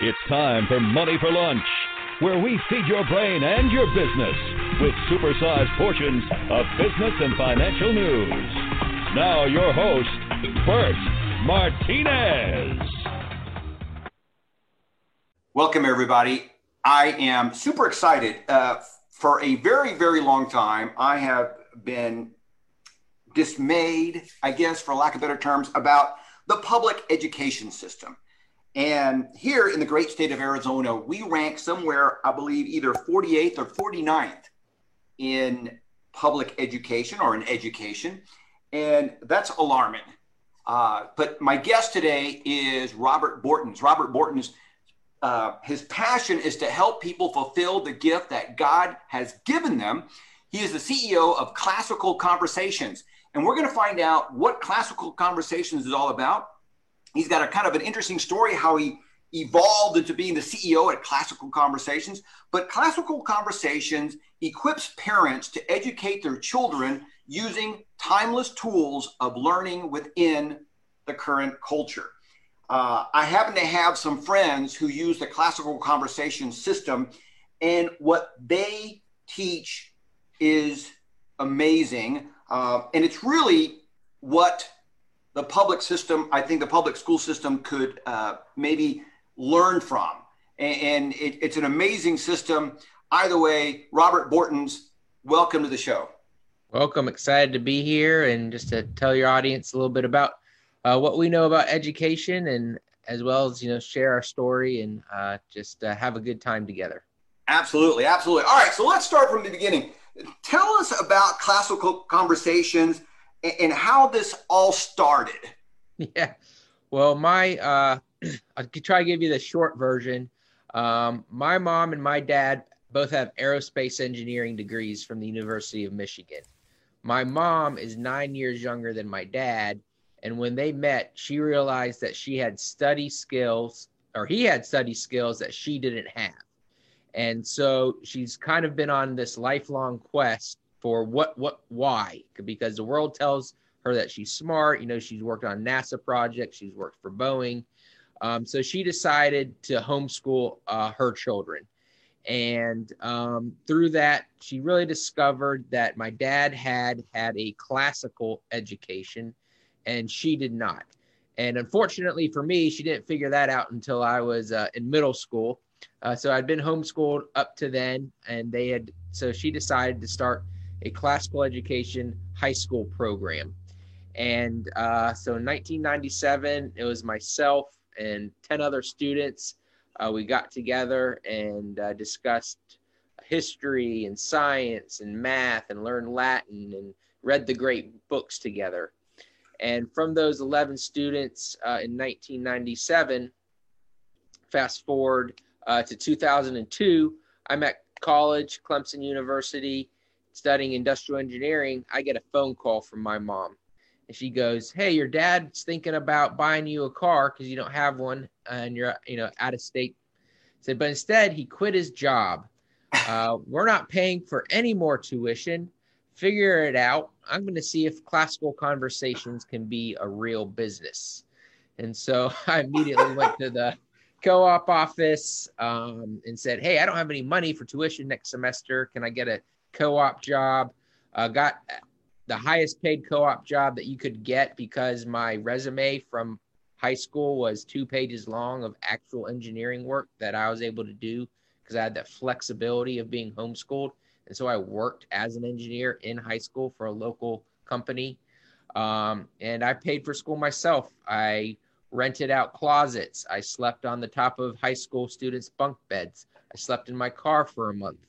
It's time for Money for Lunch, where we feed your brain and your business with supersized portions of business and financial news. Now your host, Bert Martinez. Welcome, everybody. I am super excited. For a very, very long time, I have been dismayed, I guess, for lack of better terms, about the public education system. And here in the great state of Arizona, we rank somewhere, I believe, either 48th or 49th in public education or in education. And that's alarming. But my guest today is Robert Bortins. Robert Bortins, his passion is to help people fulfill the gift that God has given them. He is the CEO of Classical Conversations. And we're going to find out what Classical Conversations is all about. He's got a kind of an interesting story, how he evolved into being the CEO at Classical Conversations. But Classical Conversations equips parents to educate their children using timeless tools of learning within the current culture. I happen to have some friends who use the Classical Conversation system, and what they teach is amazing. And it's really what the public system, I think the public school system could maybe learn from. And it's an amazing system. Either way, Robert Bortins, welcome to the show. Welcome. Excited to be here and just to tell your audience a little bit about what we know about education, and as well as, you know, share our story and just have a good time together. Absolutely. Absolutely. All right. So let's start from the beginning. Tell us about Classical Conversations and how this all started. Yeah. Well, I'll try to give you the short version. My mom and my dad both have aerospace engineering degrees from the University of Michigan. My mom is 9 years younger than my dad. And when they met, she realized that she had study skills, or he had study skills that she didn't have. And so she's kind of been on this lifelong quest for why, because the world tells her that she's smart. You know, she's worked on NASA projects, she's worked for Boeing. So she decided to homeschool her children. And through that, she really discovered that my dad had a classical education and she did not. And unfortunately for me, she didn't figure that out until I was in middle school. So I'd been homeschooled up to then, and so she decided to start a classical education high school program. And so in 1997, it was myself and 10 other students. We got together and discussed history and science and math and learned Latin and read the great books together. And from those 11 students in 1997, fast forward to 2002, I'm at college, Clemson University, studying industrial engineering. I get a phone call from my mom. And she goes, "Hey, your dad's thinking about buying you a car because you don't have one and you're, you know, out of state." I said, "But instead, he quit his job. We're not paying for any more tuition. Figure it out. I'm going to see if Classical Conversations can be a real business." And so I immediately went to the co-op office and said, "Hey, I don't have any money for tuition next semester. Can I get a co-op job?" Got the highest paid co-op job that you could get because my resume from high school was 2 pages long of actual engineering work that I was able to do because I had that flexibility of being homeschooled. And so I worked as an engineer in high school for a local company. And I paid for school myself. I rented out closets. I slept on the top of high school students' bunk beds. I slept in my car for a month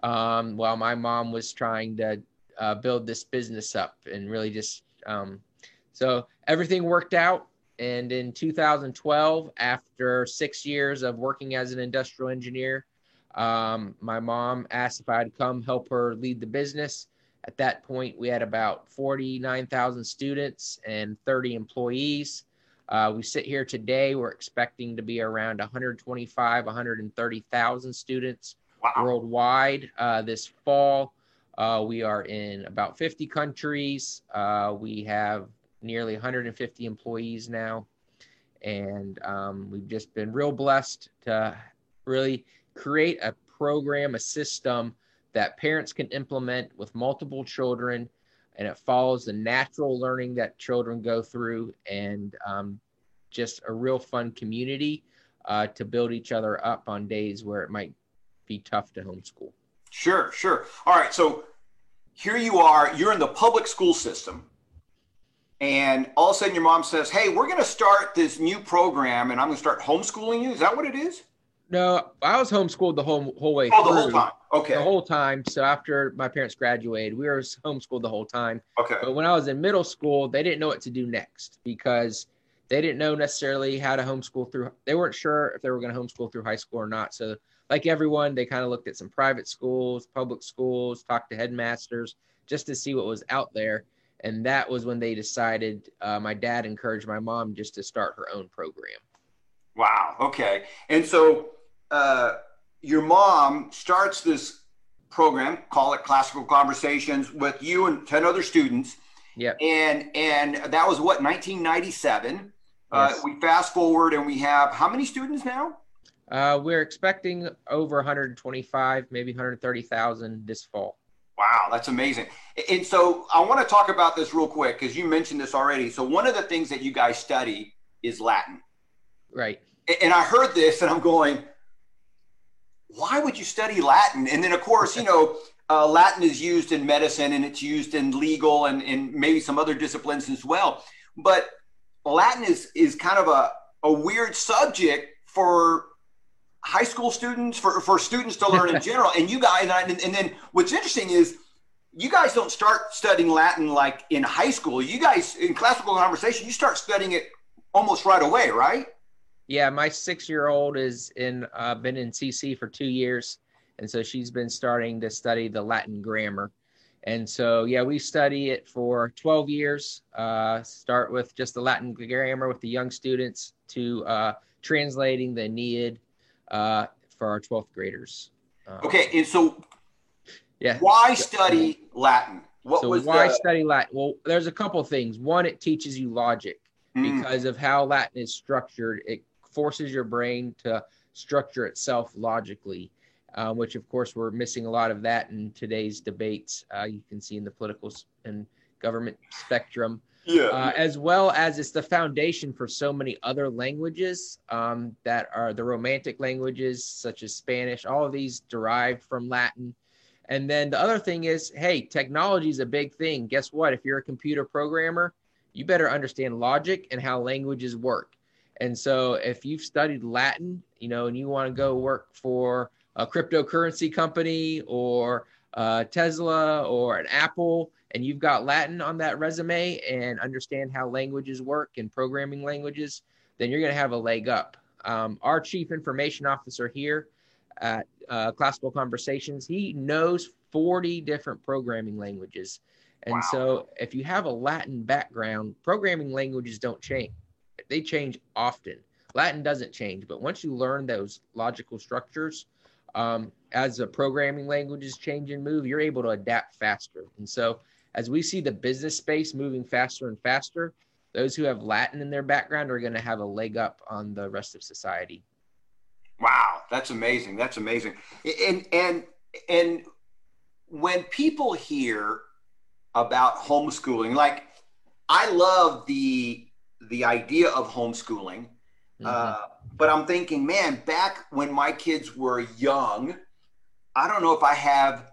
while my mom was trying to build this business up and really just, so everything worked out. And in 2012, after 6 years of working as an industrial engineer, my mom asked if I'd come help her lead the business. At that point, we had about 49,000 students and 30 employees. We sit here today, we're expecting to be around 125, 130,000 students worldwide this fall. We are in about 50 countries. We have nearly 150 employees now. And we've just been real blessed to really create a program, a system that parents can implement with multiple children. And it follows the natural learning that children go through, and just a real fun community to build each other up on days where it might be tough to homeschool. Sure, sure. All right. So here you are, you're in the public school system, and all of a sudden your mom says, hey, we're going to start this new program and I'm going to start homeschooling you. Is that what it is? No, I was homeschooled the whole way through. Oh, the whole time. Okay. The whole time. So after my parents graduated, we were homeschooled the whole time. Okay. But when I was in middle school, they didn't know what to do next because they didn't know necessarily how to homeschool through. They weren't sure if they were going to homeschool through high school or not. So like everyone, they kind of looked at some private schools, public schools, talked to headmasters just to see what was out there. And that was when they decided, my dad encouraged my mom just to start her own program. Wow. Okay. And so, your mom starts this program, call it Classical Conversations, with you and 10 other students. Yeah. And that was what, 1997. Yes. We fast forward and we have how many students now? We're expecting over 125, maybe 130,000 this fall. Wow, that's amazing. And so I want to talk about this real quick because you mentioned this already. So one of the things that you guys study is Latin. Right. And I heard this and I'm going, why would you study Latin? And then, of course, you know, Latin is used in medicine and it's used in legal and maybe some other disciplines as well. But Latin is kind of a weird subject for high school students, for students to learn in general. And you guys, and then what's interesting is you guys don't start studying Latin like in high school. You guys, in Classical Conversation, you start studying it almost right away, right? Yeah, my 6-year-old is been in CC for 2 years, and so she's been starting to study the Latin grammar. And so, yeah, we study it for 12 years, start with just the Latin grammar with the young students to translating the Aeneid for our 12th graders. Okay, and so yeah, why study Latin? Study Latin? Well, there's a couple things. One, it teaches you logic. Because of how Latin is structured, it forces your brain to structure itself logically, which, of course, we're missing a lot of that in today's debates. You can see in the political and government spectrum, as well as it's the foundation for so many other languages that are the Romantic languages, such as Spanish. All of these derived from Latin. And then the other thing is, hey, technology is a big thing. Guess what? If you're a computer programmer, you better understand logic and how languages work. And so if you've studied Latin, you know, and you want to go work for a cryptocurrency company or Tesla or an Apple, and you've got Latin on that resume and understand how languages work and programming languages, then you're going to have a leg up. Our chief information officer here at Classical Conversations, he knows 40 different programming languages. And wow. So if you have a Latin background, programming languages don't change. They change often. Latin doesn't change. But once you learn those logical structures, as the programming languages change and move, you're able to adapt faster. And so as we see the business space moving faster and faster, those who have Latin in their background are going to have a leg up on the rest of society. Wow, that's amazing. That's amazing. And when people hear about homeschooling, like I love the idea of homeschooling, but I'm thinking, man, back when my kids were young, I don't know if I have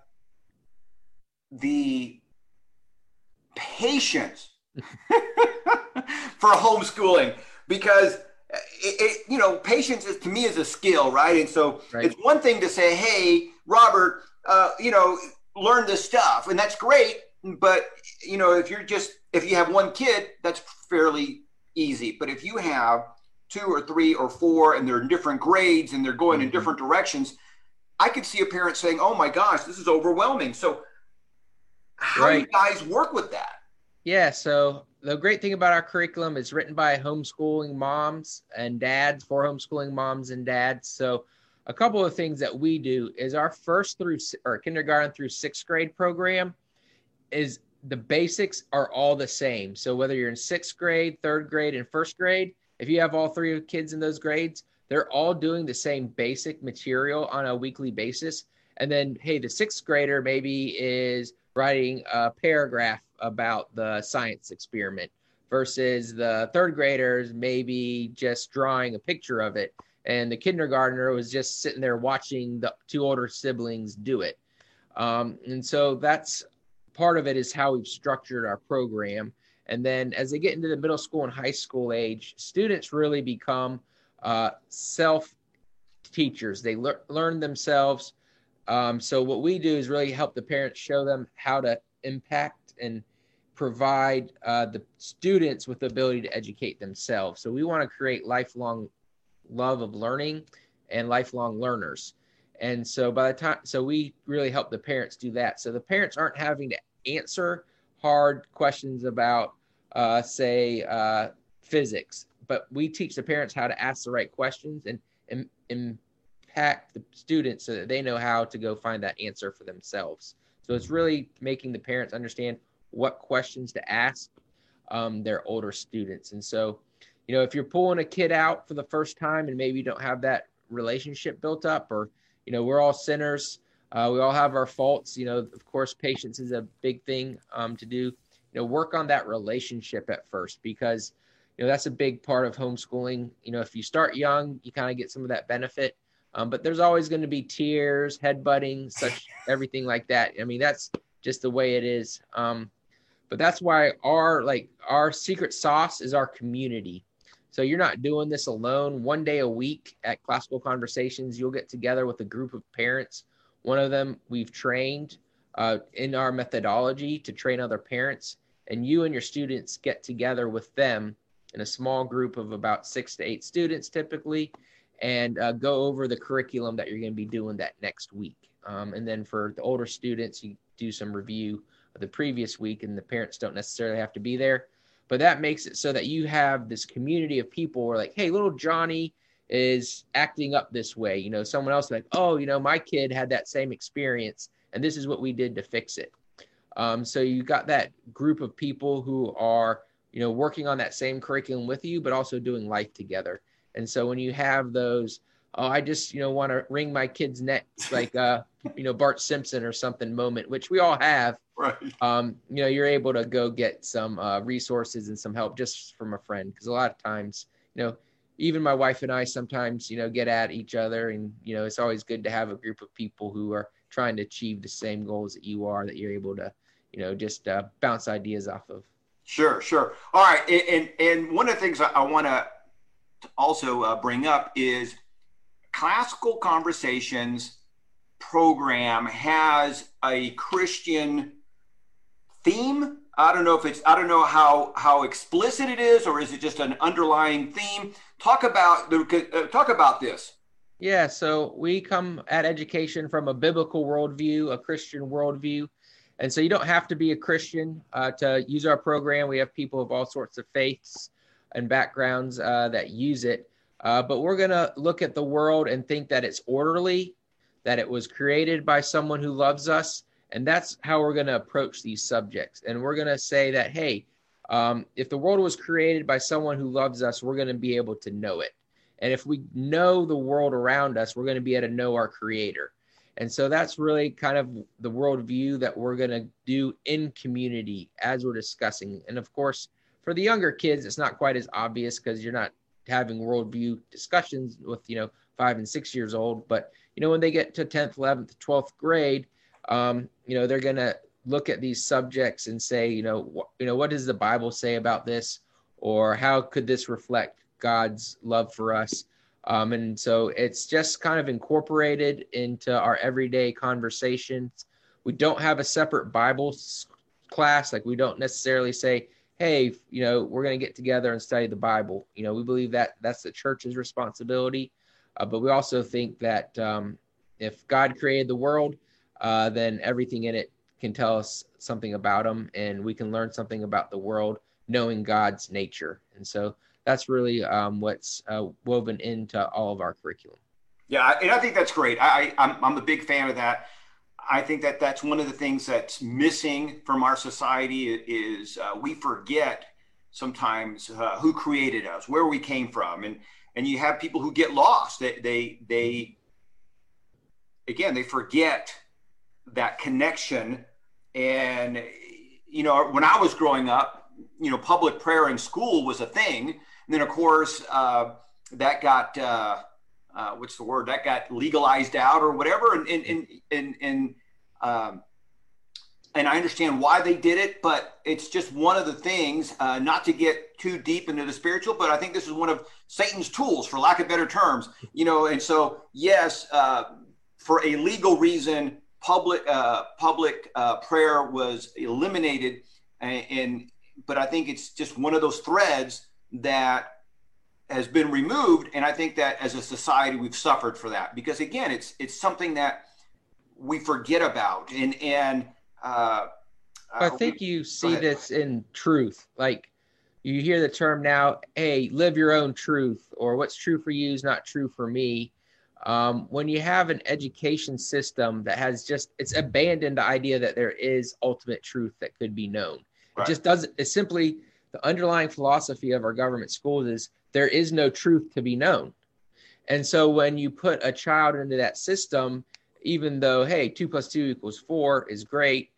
the patience for homeschooling, because it you know, patience is, to me, is a skill, right? And so It's one thing to say, hey, Robert, you know, learn this stuff, and that's great. But, you know, if you have one kid, that's fairly easy. But if you have 2 or 3 or 4 and they're in different grades and they're going in different directions, I could see a parent saying, oh, my gosh, this is overwhelming. So how do you guys work with that? Yeah. So the great thing about our curriculum is written by homeschooling moms and dads, for homeschooling moms and dads. So a couple of things that we do is our kindergarten through 6th grade program is the basics are all the same. So whether you're in 6th grade, 3rd grade, and 1st grade, If you have all three kids in those grades, they're all doing the same basic material on a weekly basis. And then, hey, the sixth grader maybe is writing a paragraph about the science experiment versus the third graders maybe just drawing a picture of it. And the kindergartner was just sitting there watching the two older siblings do it. And so that's part of it is how we've structured our program. And then as they get into the middle school and high school age, students really become self-teachers. They learn themselves. So what we do is really help the parents show them how to impact and provide the students with the ability to educate themselves. So we want to create lifelong love of learning and lifelong learners. And so we really help the parents do that. So the parents aren't having to answer hard questions about, say, physics, but we teach the parents how to ask the right questions and impact the students so that they know how to go find that answer for themselves. So it's really making the parents understand what questions to ask their older students. And so, you know, if you're pulling a kid out for the first time and maybe you don't have that relationship built up, or, you know, we're all sinners. We all have our faults. You know, of course, patience is a big thing to do. You know, work on that relationship at first, because, you know, that's a big part of homeschooling. You know, if you start young, you kind of get some of that benefit. But there's always going to be tears, headbutting, such everything like that. I mean, that's just the way it is. But that's why our secret sauce is our community. So you're not doing this alone. One day a week at Classical Conversations, you'll get together with a group of parents. One of them we've trained in our methodology to train other parents. And you and your students get together with them in a small group of about 6 to 8 students typically, and go over the curriculum that you're going to be doing that next week. And then for the older students, you do some review of the previous week, and the parents don't necessarily have to be there. But that makes it so that you have this community of people who are like, hey, little Johnny is acting up this way. You know, someone else like, oh, you know, my kid had that same experience and this is what we did to fix it. So you got that group of people who are, you know, working on that same curriculum with you, but also doing life together. And so when you have those, oh, I just, you know, want to wring my kid's neck, like, you know, Bart Simpson or something moment, which we all have. Right. You know, you're able to go get some resources and some help just from a friend, because a lot of times, you know, even my wife and I sometimes, you know, get at each other, and, you know, it's always good to have a group of people who are trying to achieve the same goals that you are, that you're able to, you know, just bounce ideas off of. Sure, sure. All right. And one of the things I want to also bring up is Classical Conversations program has a Christian theme. I don't know how explicit it is, or is it just an underlying theme? Talk about this. Yeah, so we come at education from a biblical worldview, a Christian worldview, and so you don't have to be a Christian to use our program. We have people of all sorts of faiths and backgrounds that use it, but we're going to look at the world and think that it's orderly, that it was created by someone who loves us. And that's how we're going to approach these subjects. And we're going to say that, hey, if the world was created by someone who loves us, we're going to be able to know it. And if we know the world around us, we're going to be able to know our creator. And so that's really kind of the worldview that we're going to do in community as we're discussing. And of course, for the younger kids, it's not quite as obvious, because you're not having worldview discussions with, you know, 5 and 6 years old. But, you know, when they get to 10th, 11th, 12th grade, you know, they're going to look at these subjects and say, you know, what does the Bible say about this? Or how could this reflect God's love for us? And so it's just kind of incorporated into our everyday conversations. We don't have a separate Bible class. Like, we don't necessarily say, hey, you know, we're going to get together and study the Bible. You know, we believe that that's the church's responsibility. But we also think that if God created the world, then everything in it can tell us something about him, and we can learn something about the world knowing God's nature. And so that's really what's woven into all of our curriculum. Yeah, and I think that's great. I'm a big fan of that. I think that that's one of the things that's missing from our society is we forget sometimes who created us, where we came from. And you have people who get lost. They forget that connection. And, you know, when I was growing up, you know, public prayer in school was a thing. And then, of course, that got, that got legalized out or whatever. And I understand why they did it, but it's just one of the things, not to get too deep into the spiritual, but I think this is one of Satan's tools, for lack of better terms, you know. And so, yes, for a legal reason, public prayer was eliminated, but I think it's just one of those threads that has been removed. And I think that as a society, we've suffered for that, because again, it's something that we forget about. I think you see this in truth. Like, you hear the term now, hey, live your own truth, or what's true for you is not true for me. When you have an education system that has it's abandoned the idea that there is ultimate truth that could be known. Right. It just doesn't, it's simply the underlying philosophy of our government schools is there is no truth to be known. And so when you put a child into that system, even though, hey, 2 + 2 = 4 is great,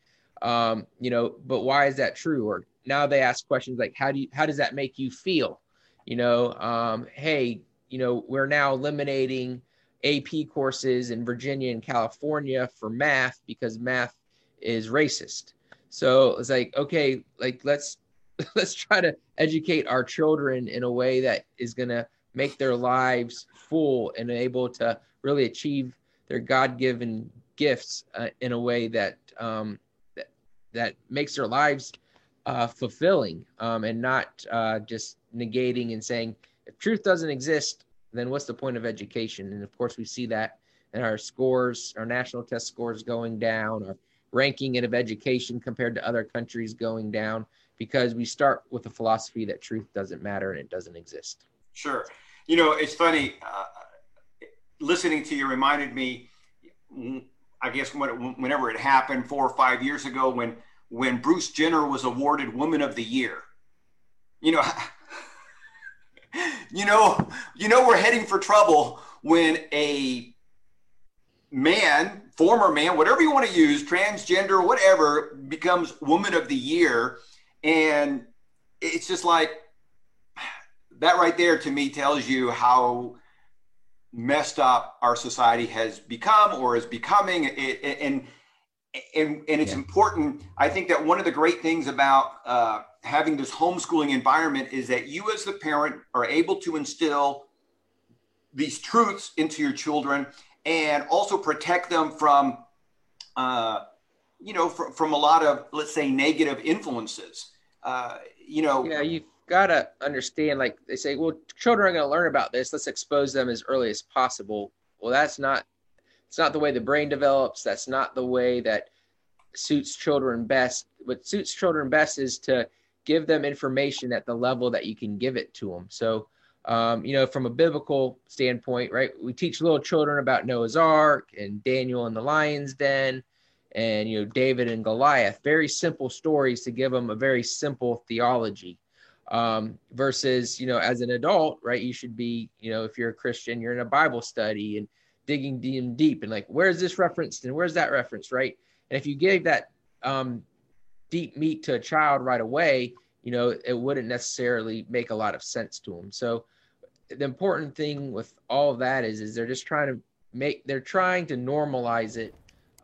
you know, but why is that true? Or now they ask questions like, how does that make you feel? You know, hey, you know, we're now eliminating AP courses in Virginia and California for math because math is racist. So it's like, okay, like let's try to educate our children in a way that is going to make their lives full and able to really achieve their God-given gifts in a way that, that makes their lives fulfilling, and not just negating and saying, if truth doesn't exist, then what's the point of education? And of course, we see that in our scores, our national test scores going down, our ranking of education compared to other countries going down, because we start with a philosophy that truth doesn't matter and it doesn't exist. Sure. You know, it's funny, listening to you reminded me, I guess whenever it happened 4 or 5 years ago, when Bruce Jenner was awarded Woman of the Year, you know, we're heading for trouble when a man, former man, whatever you want to use, transgender, whatever, becomes Woman of the Year. And it's just like, that right there to me tells you how messed up our society has become or is becoming. And it's important. I think that one of the great things about having this homeschooling environment is that you as the parent are able to instill these truths into your children and also protect them from, from a lot of, let's say, negative influences. Yeah, you've got to understand, like they say, well, children are going to learn about this. Let's expose them as early as possible. Well, it's not the way the brain develops. That's not the way that suits children best. What suits children best is to give them information at the level that you can give it to them. So, from a biblical standpoint, right, we teach little children about Noah's Ark and Daniel and the lion's den and, you know, David and Goliath, very simple stories to give them a very simple theology. Versus, you know, as an adult, right, you should be, you know, if you're a Christian, you're in a Bible study and digging deep and like, where's this referenced and where's that reference, right? And if you gave that deep meat to a child right away, you know, it wouldn't necessarily make a lot of sense to them. So the important thing with all of that is they're just trying to normalize it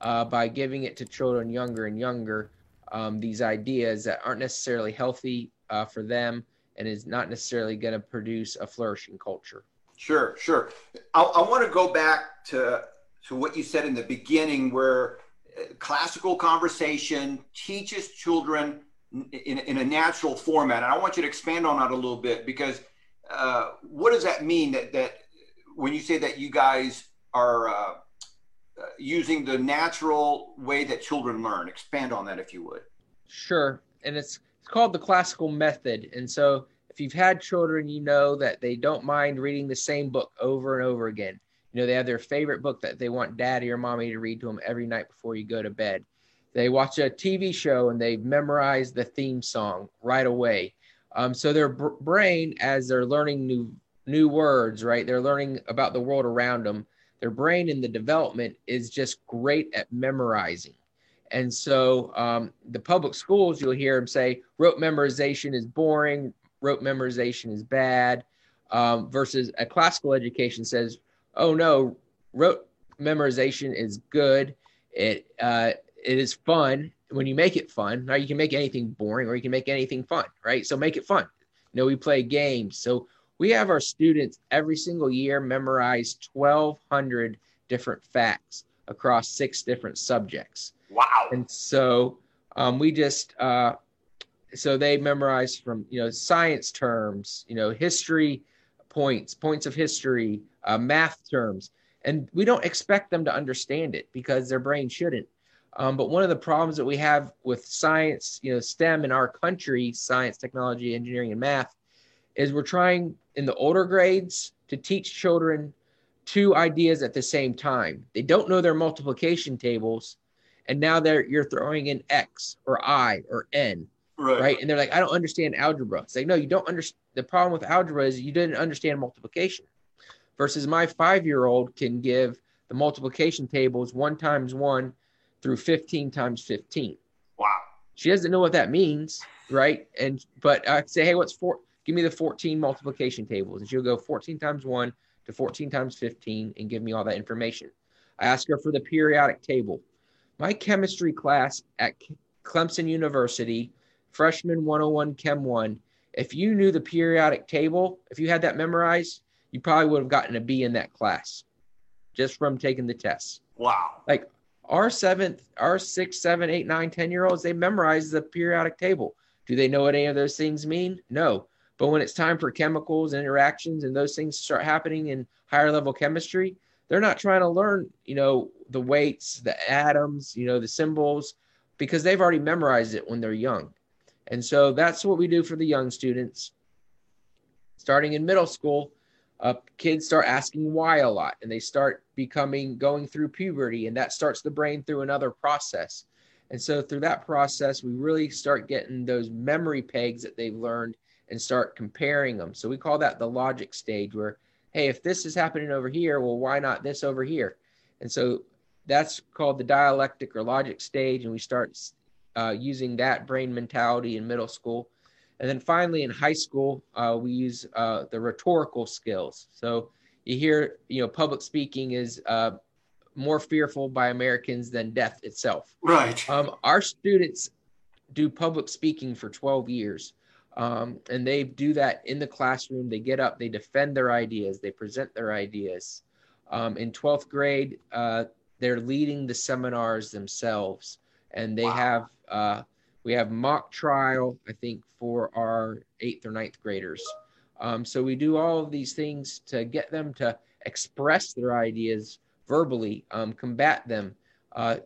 by giving it to children younger and younger, these ideas that aren't necessarily healthy for them and is not necessarily going to produce a flourishing culture. Sure. I want to go back to what you said in the beginning, where classical conversation teaches children in a natural format. And I want you to expand on that a little bit, because what does that mean that when you say that you guys are using the natural way that children learn? Expand on that if you would. Sure. And it's called the classical method. And so if you've had children, you know that they don't mind reading the same book over and over again. You know, they have their favorite book that they want daddy or mommy to read to them every night before you go to bed. They watch a TV show and they memorize the theme song right away. So their brain, as they're learning new words, right? They're learning about the world around them. Their brain in the development is just great at memorizing. And so the public schools, you'll hear them say, rote memorization is boring, rote memorization is bad, versus a classical education says, oh no, rote memorization is good. It is fun when you make it fun. Now, you can make anything boring or you can make anything fun, right? So make it fun. You know, we play games. So we have our students every single year memorize 1,200 different facts across 6 different subjects. Wow. And so we just, so they memorize from, you know, science terms, you know, history points of history, math terms. And we don't expect them to understand it because their brain shouldn't. But one of the problems that we have with science, you know, STEM in our country, science, technology, engineering, and math, is we're trying in the older grades to teach children 2 ideas at the same time. They don't know their multiplication tables. And now you're throwing in X or I or N, right? And they're like, I don't understand algebra. It's like, no, you don't understand. The problem with algebra is you didn't understand multiplication. Versus my 5-year-old can give the multiplication tables 1 times 1 through 15 times 15. Wow. She doesn't know what that means, right? But I say, hey, what's 4? Give me the 14 multiplication tables. And she'll go 14 times 1 to 14 times 15 and give me all that information. I ask her for the periodic table. My chemistry class at Clemson University, freshman 101 Chem 1, if you knew the periodic table, if you had that memorized, you probably would have gotten a B in that class just from taking the tests. Wow. Like our 6, 7, 8, 9, 10-year-olds, they memorize the periodic table. Do they know what any of those things mean? No. But when it's time for chemicals and interactions and those things start happening in higher level chemistry, they're not trying to learn, you know, the weights, the atoms, you know, the symbols, because they've already memorized it when they're young. And so that's what we do for the young students. Starting in middle school, kids start asking why a lot, and they start going through puberty, and that starts the brain through another process. And so through that process, we really start getting those memory pegs that they've learned and start comparing them. So we call that the logic stage, where, hey, if this is happening over here, well, why not this over here? And so that's called the dialectic or logic stage. And we start using that brain mentality in middle school. And then finally in high school, we use the rhetorical skills. So you hear, you know, public speaking is more fearful by Americans than death itself. Right. Our students do public speaking for 12 years. And they do that in the classroom. They get up, they defend their ideas, they present their ideas. In 12th grade, they're leading the seminars themselves. And they have, we have mock trial, I think, for our 8th or 9th graders. So we do all of these things to get them to express their ideas verbally, combat them,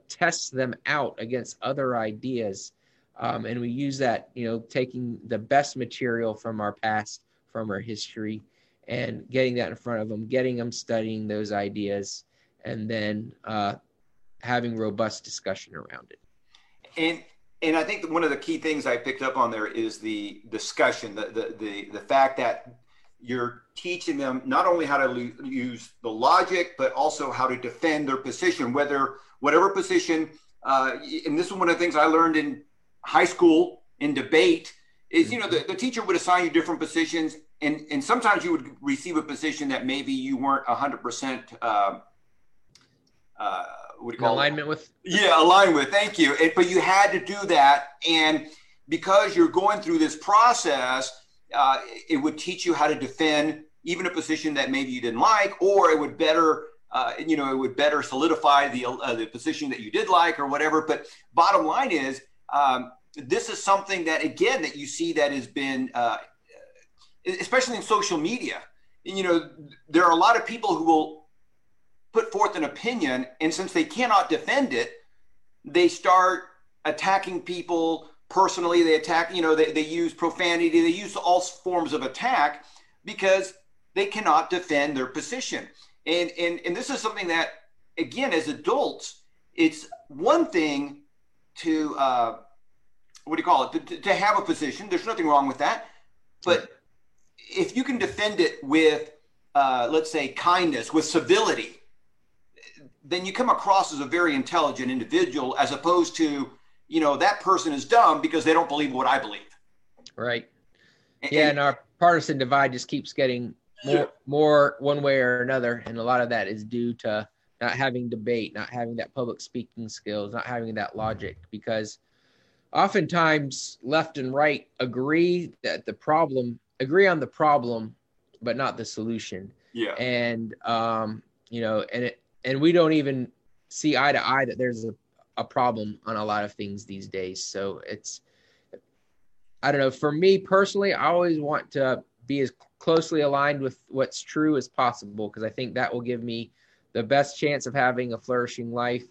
test them out against other ideas. And we use that, you know, taking the best material from our past, from our history, and getting that in front of them, getting them studying those ideas, and then having robust discussion around it. And I think that one of the key things I picked up on there is the discussion, the fact that you're teaching them not only how to use the logic, but also how to defend their position, whatever position. And this is one of the things I learned in high school in debate is, you know, the teacher would assign you different positions, and sometimes you would receive a position that maybe you weren't 100% aligned with. Thank you. But you had to do that, and because you're going through this process, it would teach you how to defend even a position that maybe you didn't like, or it would better better solidify the position that you did like or whatever. But bottom line is, this is something that, again, that you see that has been, especially in social media, you know, there are a lot of people who will put forth an opinion, and since they cannot defend it, they start attacking people personally. They attack, you know, they use profanity, they use all forms of attack because they cannot defend their position. And this is something that, again, as adults, it's one thing to have a position. There's nothing wrong with that. But if you can defend it with, let's say, kindness, with civility, then you come across as a very intelligent individual, as opposed to, you know, that person is dumb because they don't believe what I believe. Right. And our partisan divide just keeps getting more one way or another. And a lot of that is due to not having debate, not having that public speaking skills, not having that logic, because oftentimes left and right agree on the problem, but not the solution. Yeah. And, you know, and we don't even see eye to eye that there's a problem on a lot of things these days. So it's, I don't know, for me personally, I always want to be as closely aligned with what's true as possible, because I think that will give me the best chance of having a flourishing life,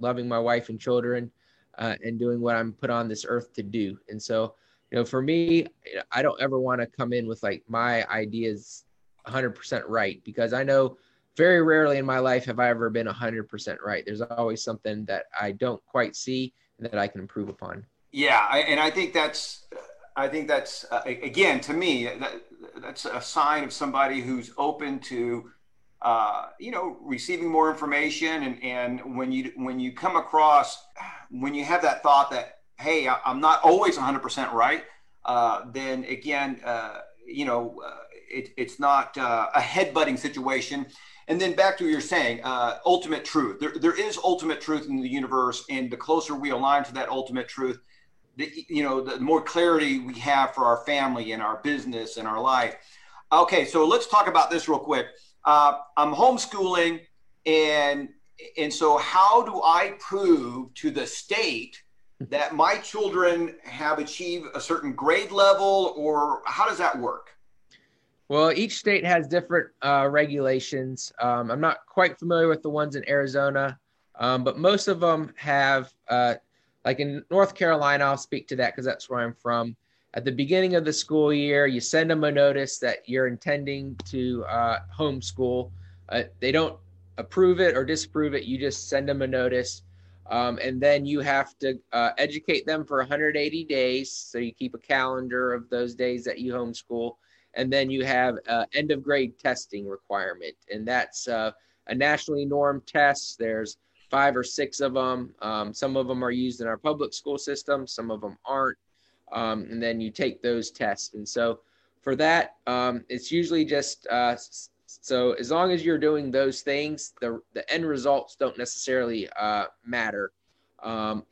loving my wife and children, and doing what I'm put on this earth to do. And so, you know, for me, I don't ever want to come in with like my ideas 100% right, because I know very rarely in my life have I ever been 100% right. There's always something that I don't quite see and that I can improve upon. Yeah, I think that's again, to me, that's a sign of somebody who's open to, you know, receiving more information. And when you come across, when you have that thought that, hey, I'm not always 100% right, then again, you know, it's not a headbutting situation. And then back to what you're saying, ultimate truth. There is ultimate truth in the universe, and the closer we align to that ultimate truth, the more clarity we have for our family and our business and our life. Okay, so let's talk about this real quick. I'm homeschooling, and so how do I prove to the state that my children have achieved a certain grade level, or how does that work? Well, each state has different regulations. I'm not quite familiar with the ones in Arizona, but most of them have, like in North Carolina, I'll speak to that because that's where I'm from. At the beginning of the school year, you send them a notice that you're intending to homeschool. They don't approve it or disapprove it. You just send them a notice. And then you have to educate them for 180 days. So you keep a calendar of those days that you homeschool. And then you have end of grade testing requirement. And that's a nationally normed test. There's 5 or 6 of them. Some of them are used in our public school system. Some of them aren't. And then you take those tests. And so for that, it's usually just, so as long as you're doing those things, the end results don't necessarily matter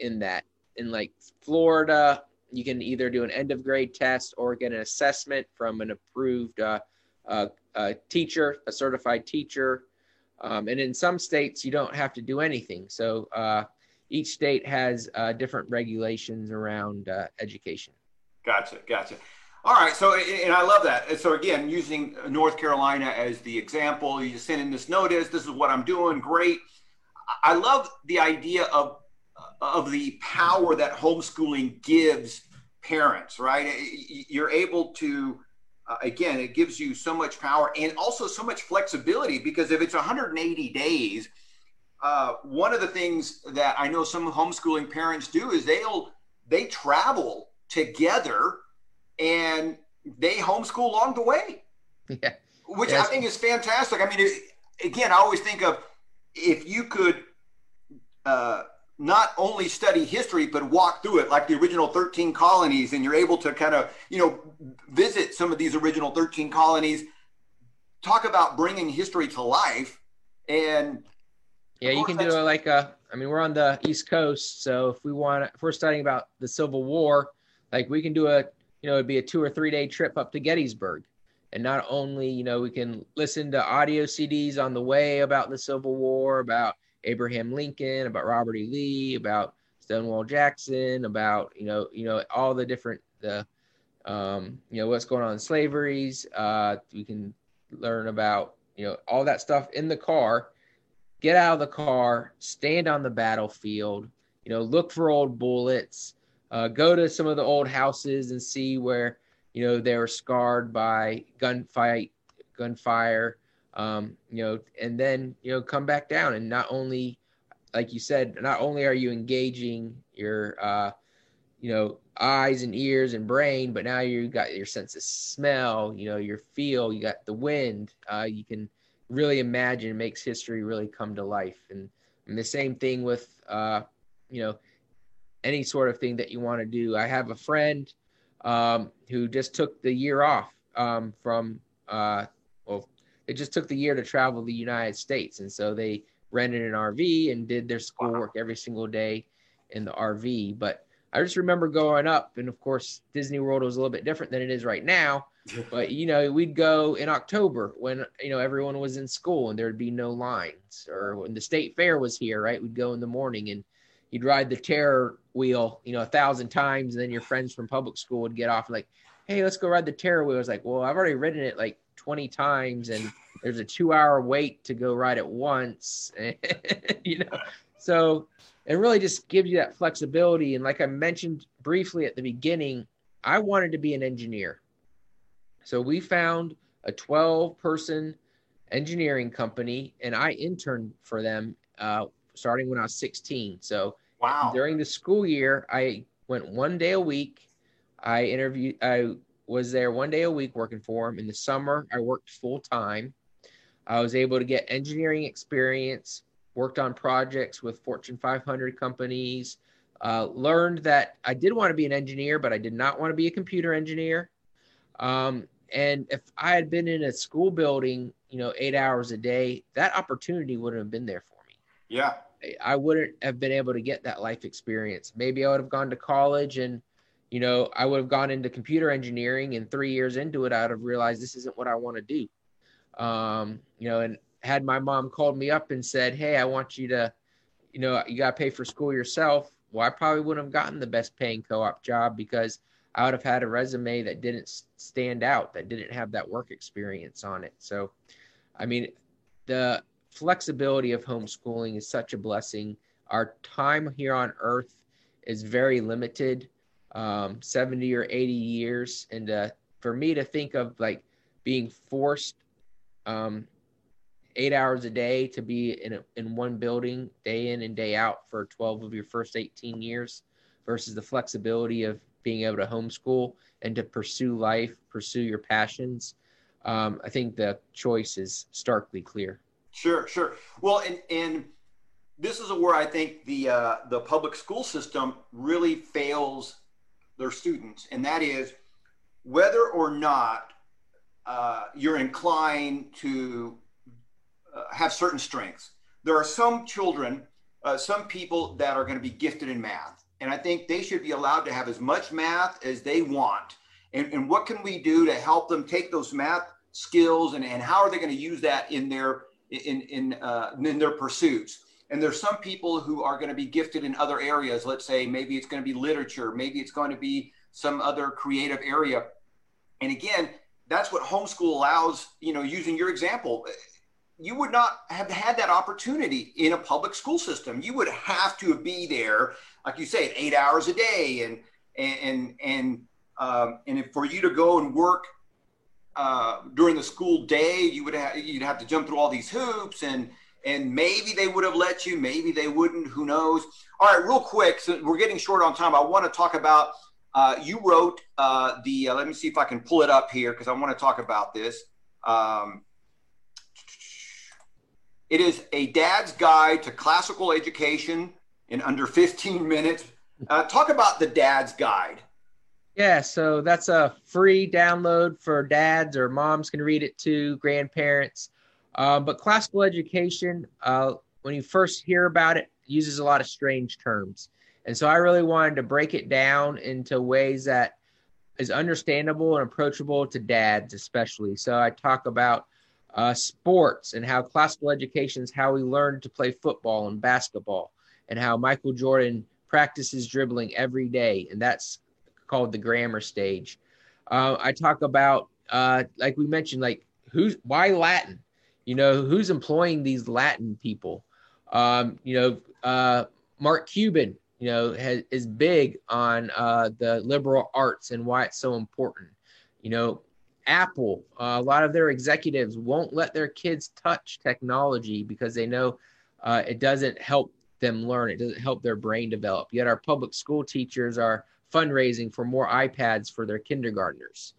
in that. In like Florida, you can either do an end of grade test or get an assessment from an approved teacher, a certified teacher. And in some states, you don't have to do anything. So each state has different regulations around education. Gotcha. All right. So, and I love that. So again, using North Carolina as the example, you just send in this notice, this is what I'm doing. Great. I love the idea of the power that homeschooling gives parents, right? You're able to, again, it gives you so much power and also so much flexibility, because if it's 180 days, one of the things that I know some homeschooling parents do is they travel together and they homeschool along the way, which I think is fantastic. I mean, again, I always think of, if you could not only study history, but walk through it, like the original 13 colonies, and you're able to kind of, you know, visit some of these original 13 colonies, talk about bringing history to life. And yeah, you can do it like we're on the East Coast. So if we're studying about the Civil War, like we can do it'd be a 2 or 3 day trip up to Gettysburg. And not only, you know, we can listen to audio CDs on the way about the Civil War, about Abraham Lincoln, about Robert E. Lee, about Stonewall Jackson, about, you know, all the different, you know, what's going on in slaveries. We can learn about, you know, all that stuff in the car, get out of the car, stand on the battlefield, you know, look for old bullets, go to some of the old houses and see where, you know, they were scarred by gunfire, you know, and then, you know, come back down. And not only, like you said, not only are you engaging your you know, eyes and ears and brain, but now you got your sense of smell, you know, your feel, you got the wind. You can really imagine. It makes history really come to life. And the same thing with, you know, any sort of thing that you want to do. I have a friend who just took the year off from, well, they just took the year to travel the United States. And so they rented an RV and did their schoolwork every single day in the RV. But I just remember growing up, and of course, Disney World was a little bit different than it is right now. But, you know, we'd go in October when, you know, everyone was in school and there'd be no lines, or when the state fair was here, right? We'd go in the morning and you'd ride the terror wheel, you know, 1,000 times. And then your friends from public school would get off and like, hey, let's go ride the terror wheel. I was like, well, I've already ridden it like 20 times and there's a 2-hour wait to go ride it once, and, you know, so it really just gives you that flexibility. And like I mentioned briefly at the beginning, I wanted to be an engineer. So we found a 12-person engineering company, and I interned for them starting when I was 16. So wow. During the school year, I went 1 day a week. I was there 1 day a week working for them. In the summer, I worked full-time. I was able to get engineering experience, worked on projects with Fortune 500 companies, learned that I did want to be an engineer, but I did not want to be a computer engineer. And if I had been in a school building, you know, 8 hours a day, that opportunity wouldn't have been there for me. Yeah. I wouldn't have been able to get that life experience. Maybe I would have gone to college and, you know, I would have gone into computer engineering, and 3 years into it, I would have realized this isn't what I want to do. You know, and had my mom called me up and said, hey, I want you to, you know, you got to pay for school yourself. Well, I probably wouldn't have gotten the best paying co-op job, because I would have had a resume that didn't stand out, that didn't have that work experience on it. So, I mean, the flexibility of homeschooling is such a blessing. Our time here on earth is very limited, 70 or 80 years. And for me to think of like being forced 8 hours a day to be in one building day in and day out for 12 of your first 18 years versus the flexibility of being able to homeschool and to pursue life, pursue your passions. I think the choice is starkly clear. Sure. Well, and this is where I think the public school system really fails their students. And that is whether or not you're inclined to have certain strengths. There are some children, some people that are going to be gifted in math. And I think they should be allowed to have as much math as they want. And what can we do to help them take those math skills, and how are they going to use that in their pursuits? And there's some people who are going to be gifted in other areas. Let's say maybe it's going to be literature, maybe it's going to be some other creative area. And again, that's what homeschool allows. You know, using your example, you would not have had that opportunity in a public school system. You would have to be there, like you say, 8 hours a day, and if for you to go and work during the school day, you'd have to jump through all these hoops, and maybe they would have let you, maybe they wouldn't. Who knows? All right, real quick, so we're getting short on time. I want to talk about you wrote the. Let me see if I can pull it up here, because I want to talk about this. It is A Dad's Guide to Classical Education in Under 15 Minutes. Talk about the Dad's Guide. Yeah, so that's a free download for dads, or moms can read it too, grandparents. But classical education, when you first hear about it, uses a lot of strange terms. And so I really wanted to break it down into ways that is understandable and approachable to dads especially. So I talk about sports and how classical education is how we learn to play football and basketball, and how Michael Jordan practices dribbling every day. And that's called the grammar stage. I talk about, like we mentioned, like why Latin, you know, who's employing these Latin people? You know, Mark Cuban, you know, is big on the liberal arts and why it's so important. You know, Apple, a lot of their executives won't let their kids touch technology because they know it doesn't help them learn. It doesn't help their brain develop. Yet our public school teachers are fundraising for more iPads for their kindergartners.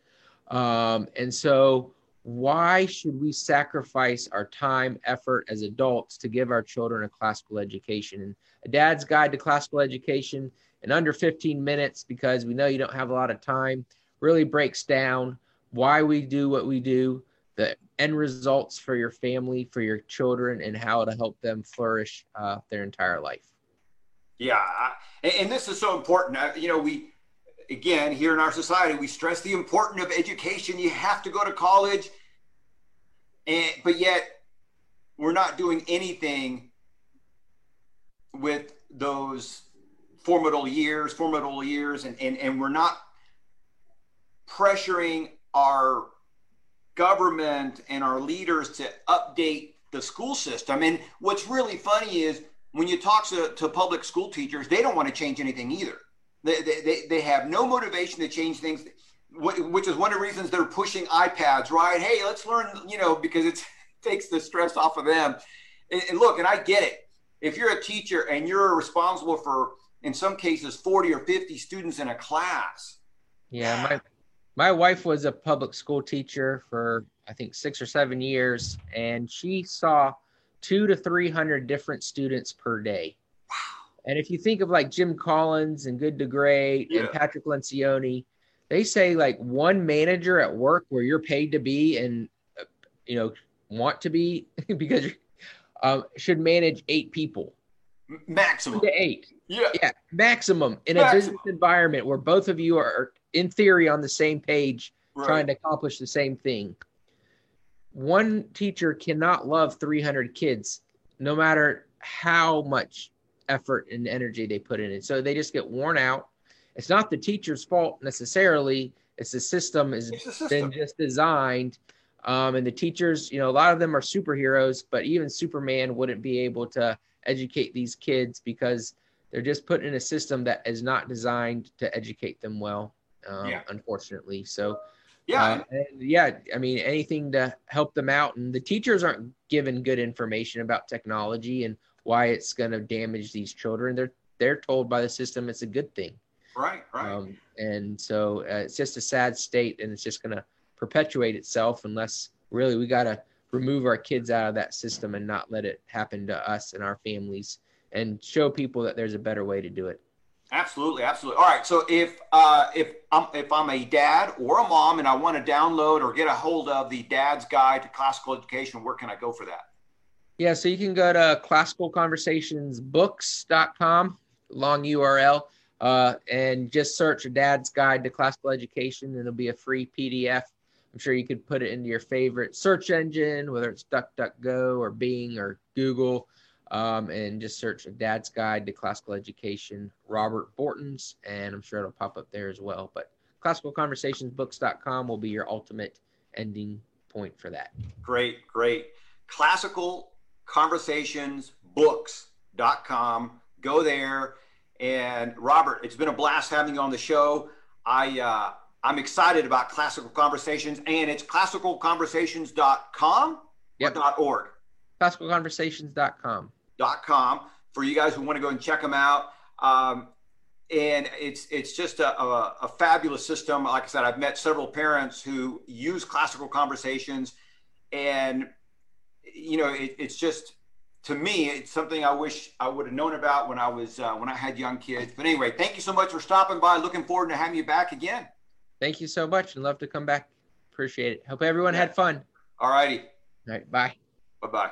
And so why should we sacrifice our time, effort as adults to give our children a classical education? And a dad's guide to classical education in under 15 minutes, because we know you don't have a lot of time, really breaks down why we do what we do, the end results for your family, for your children, and how to help them flourish their entire life. Yeah, and this is so important. You know, we, again, here in our society, we stress the importance of education. You have to go to college, but yet we're not doing anything with those formative years, and we're not pressuring our government and our leaders to update the school system. And what's really funny is when you talk to public school teachers, they don't want to change anything either. They have no motivation to change things, which is one of the reasons they're pushing iPads, right? Hey, let's learn, because it takes the stress off of them. And look, and I get it. If you're a teacher and you're responsible for, in some cases, 40 or 50 students in a class. Yeah, my wife was a public school teacher for, I think, 6 or 7 years, and she saw 200 to 300 different students per day. Wow. And if you think of like Jim Collins and Good to Great and Patrick Lencioni, they say like one manager at work where you're paid to be and, want to be because you should manage 8 people. Maximum. 2 to 8. Yeah. Maximum in a business environment where both of you are in theory on the same page, right, trying to accomplish the same thing. One teacher cannot love 300 kids, no matter how much effort and energy they put in it. So they just get worn out. It's not the teacher's fault necessarily. It's the system has been just designed. And the teachers, a lot of them are superheroes, but even Superman wouldn't be able to educate these kids because they're just put in a system that is not designed to educate them well, unfortunately. So anything to help them out. And the teachers aren't given good information about technology and why it's going to damage these children. They're told by the system it's a good thing. Right. And so it's just a sad state, and it's just going to perpetuate itself unless really we got to remove our kids out of that system and not let it happen to us and our families, and show people that there's a better way to do it. Absolutely. All right. So if I'm a dad or a mom and I want to download or get a hold of the Dad's Guide to Classical Education, where can I go for that? Yeah. So you can go to classicalconversationsbooks.com, long URL, and just search Dad's Guide to Classical Education. And it'll be a free PDF. I'm sure you could put it into your favorite search engine, whether it's DuckDuckGo or Bing or Google. And just search Dad's Guide to Classical Education, Robert Bortins, and I'm sure it'll pop up there as well. But classicalconversationsbooks.com will be your ultimate ending point for that. Great. Classicalconversationsbooks.com. Go there. And Robert, it's been a blast having you on the show. I'm excited about Classical Conversations, and it's classicalconversations.com or .org. ClassicalConversations.com. For you guys who want to go and check them out. And it's just a fabulous system. Like I said, I've met several parents who use Classical Conversations, and it's just, to me, it's something I wish I would have known about when I had young kids. But anyway, thank you so much for stopping by. Looking forward to having you back again. Thank you so much, and love to come back. Appreciate it. Hope everyone had fun. All righty. All right. Bye. Bye-bye.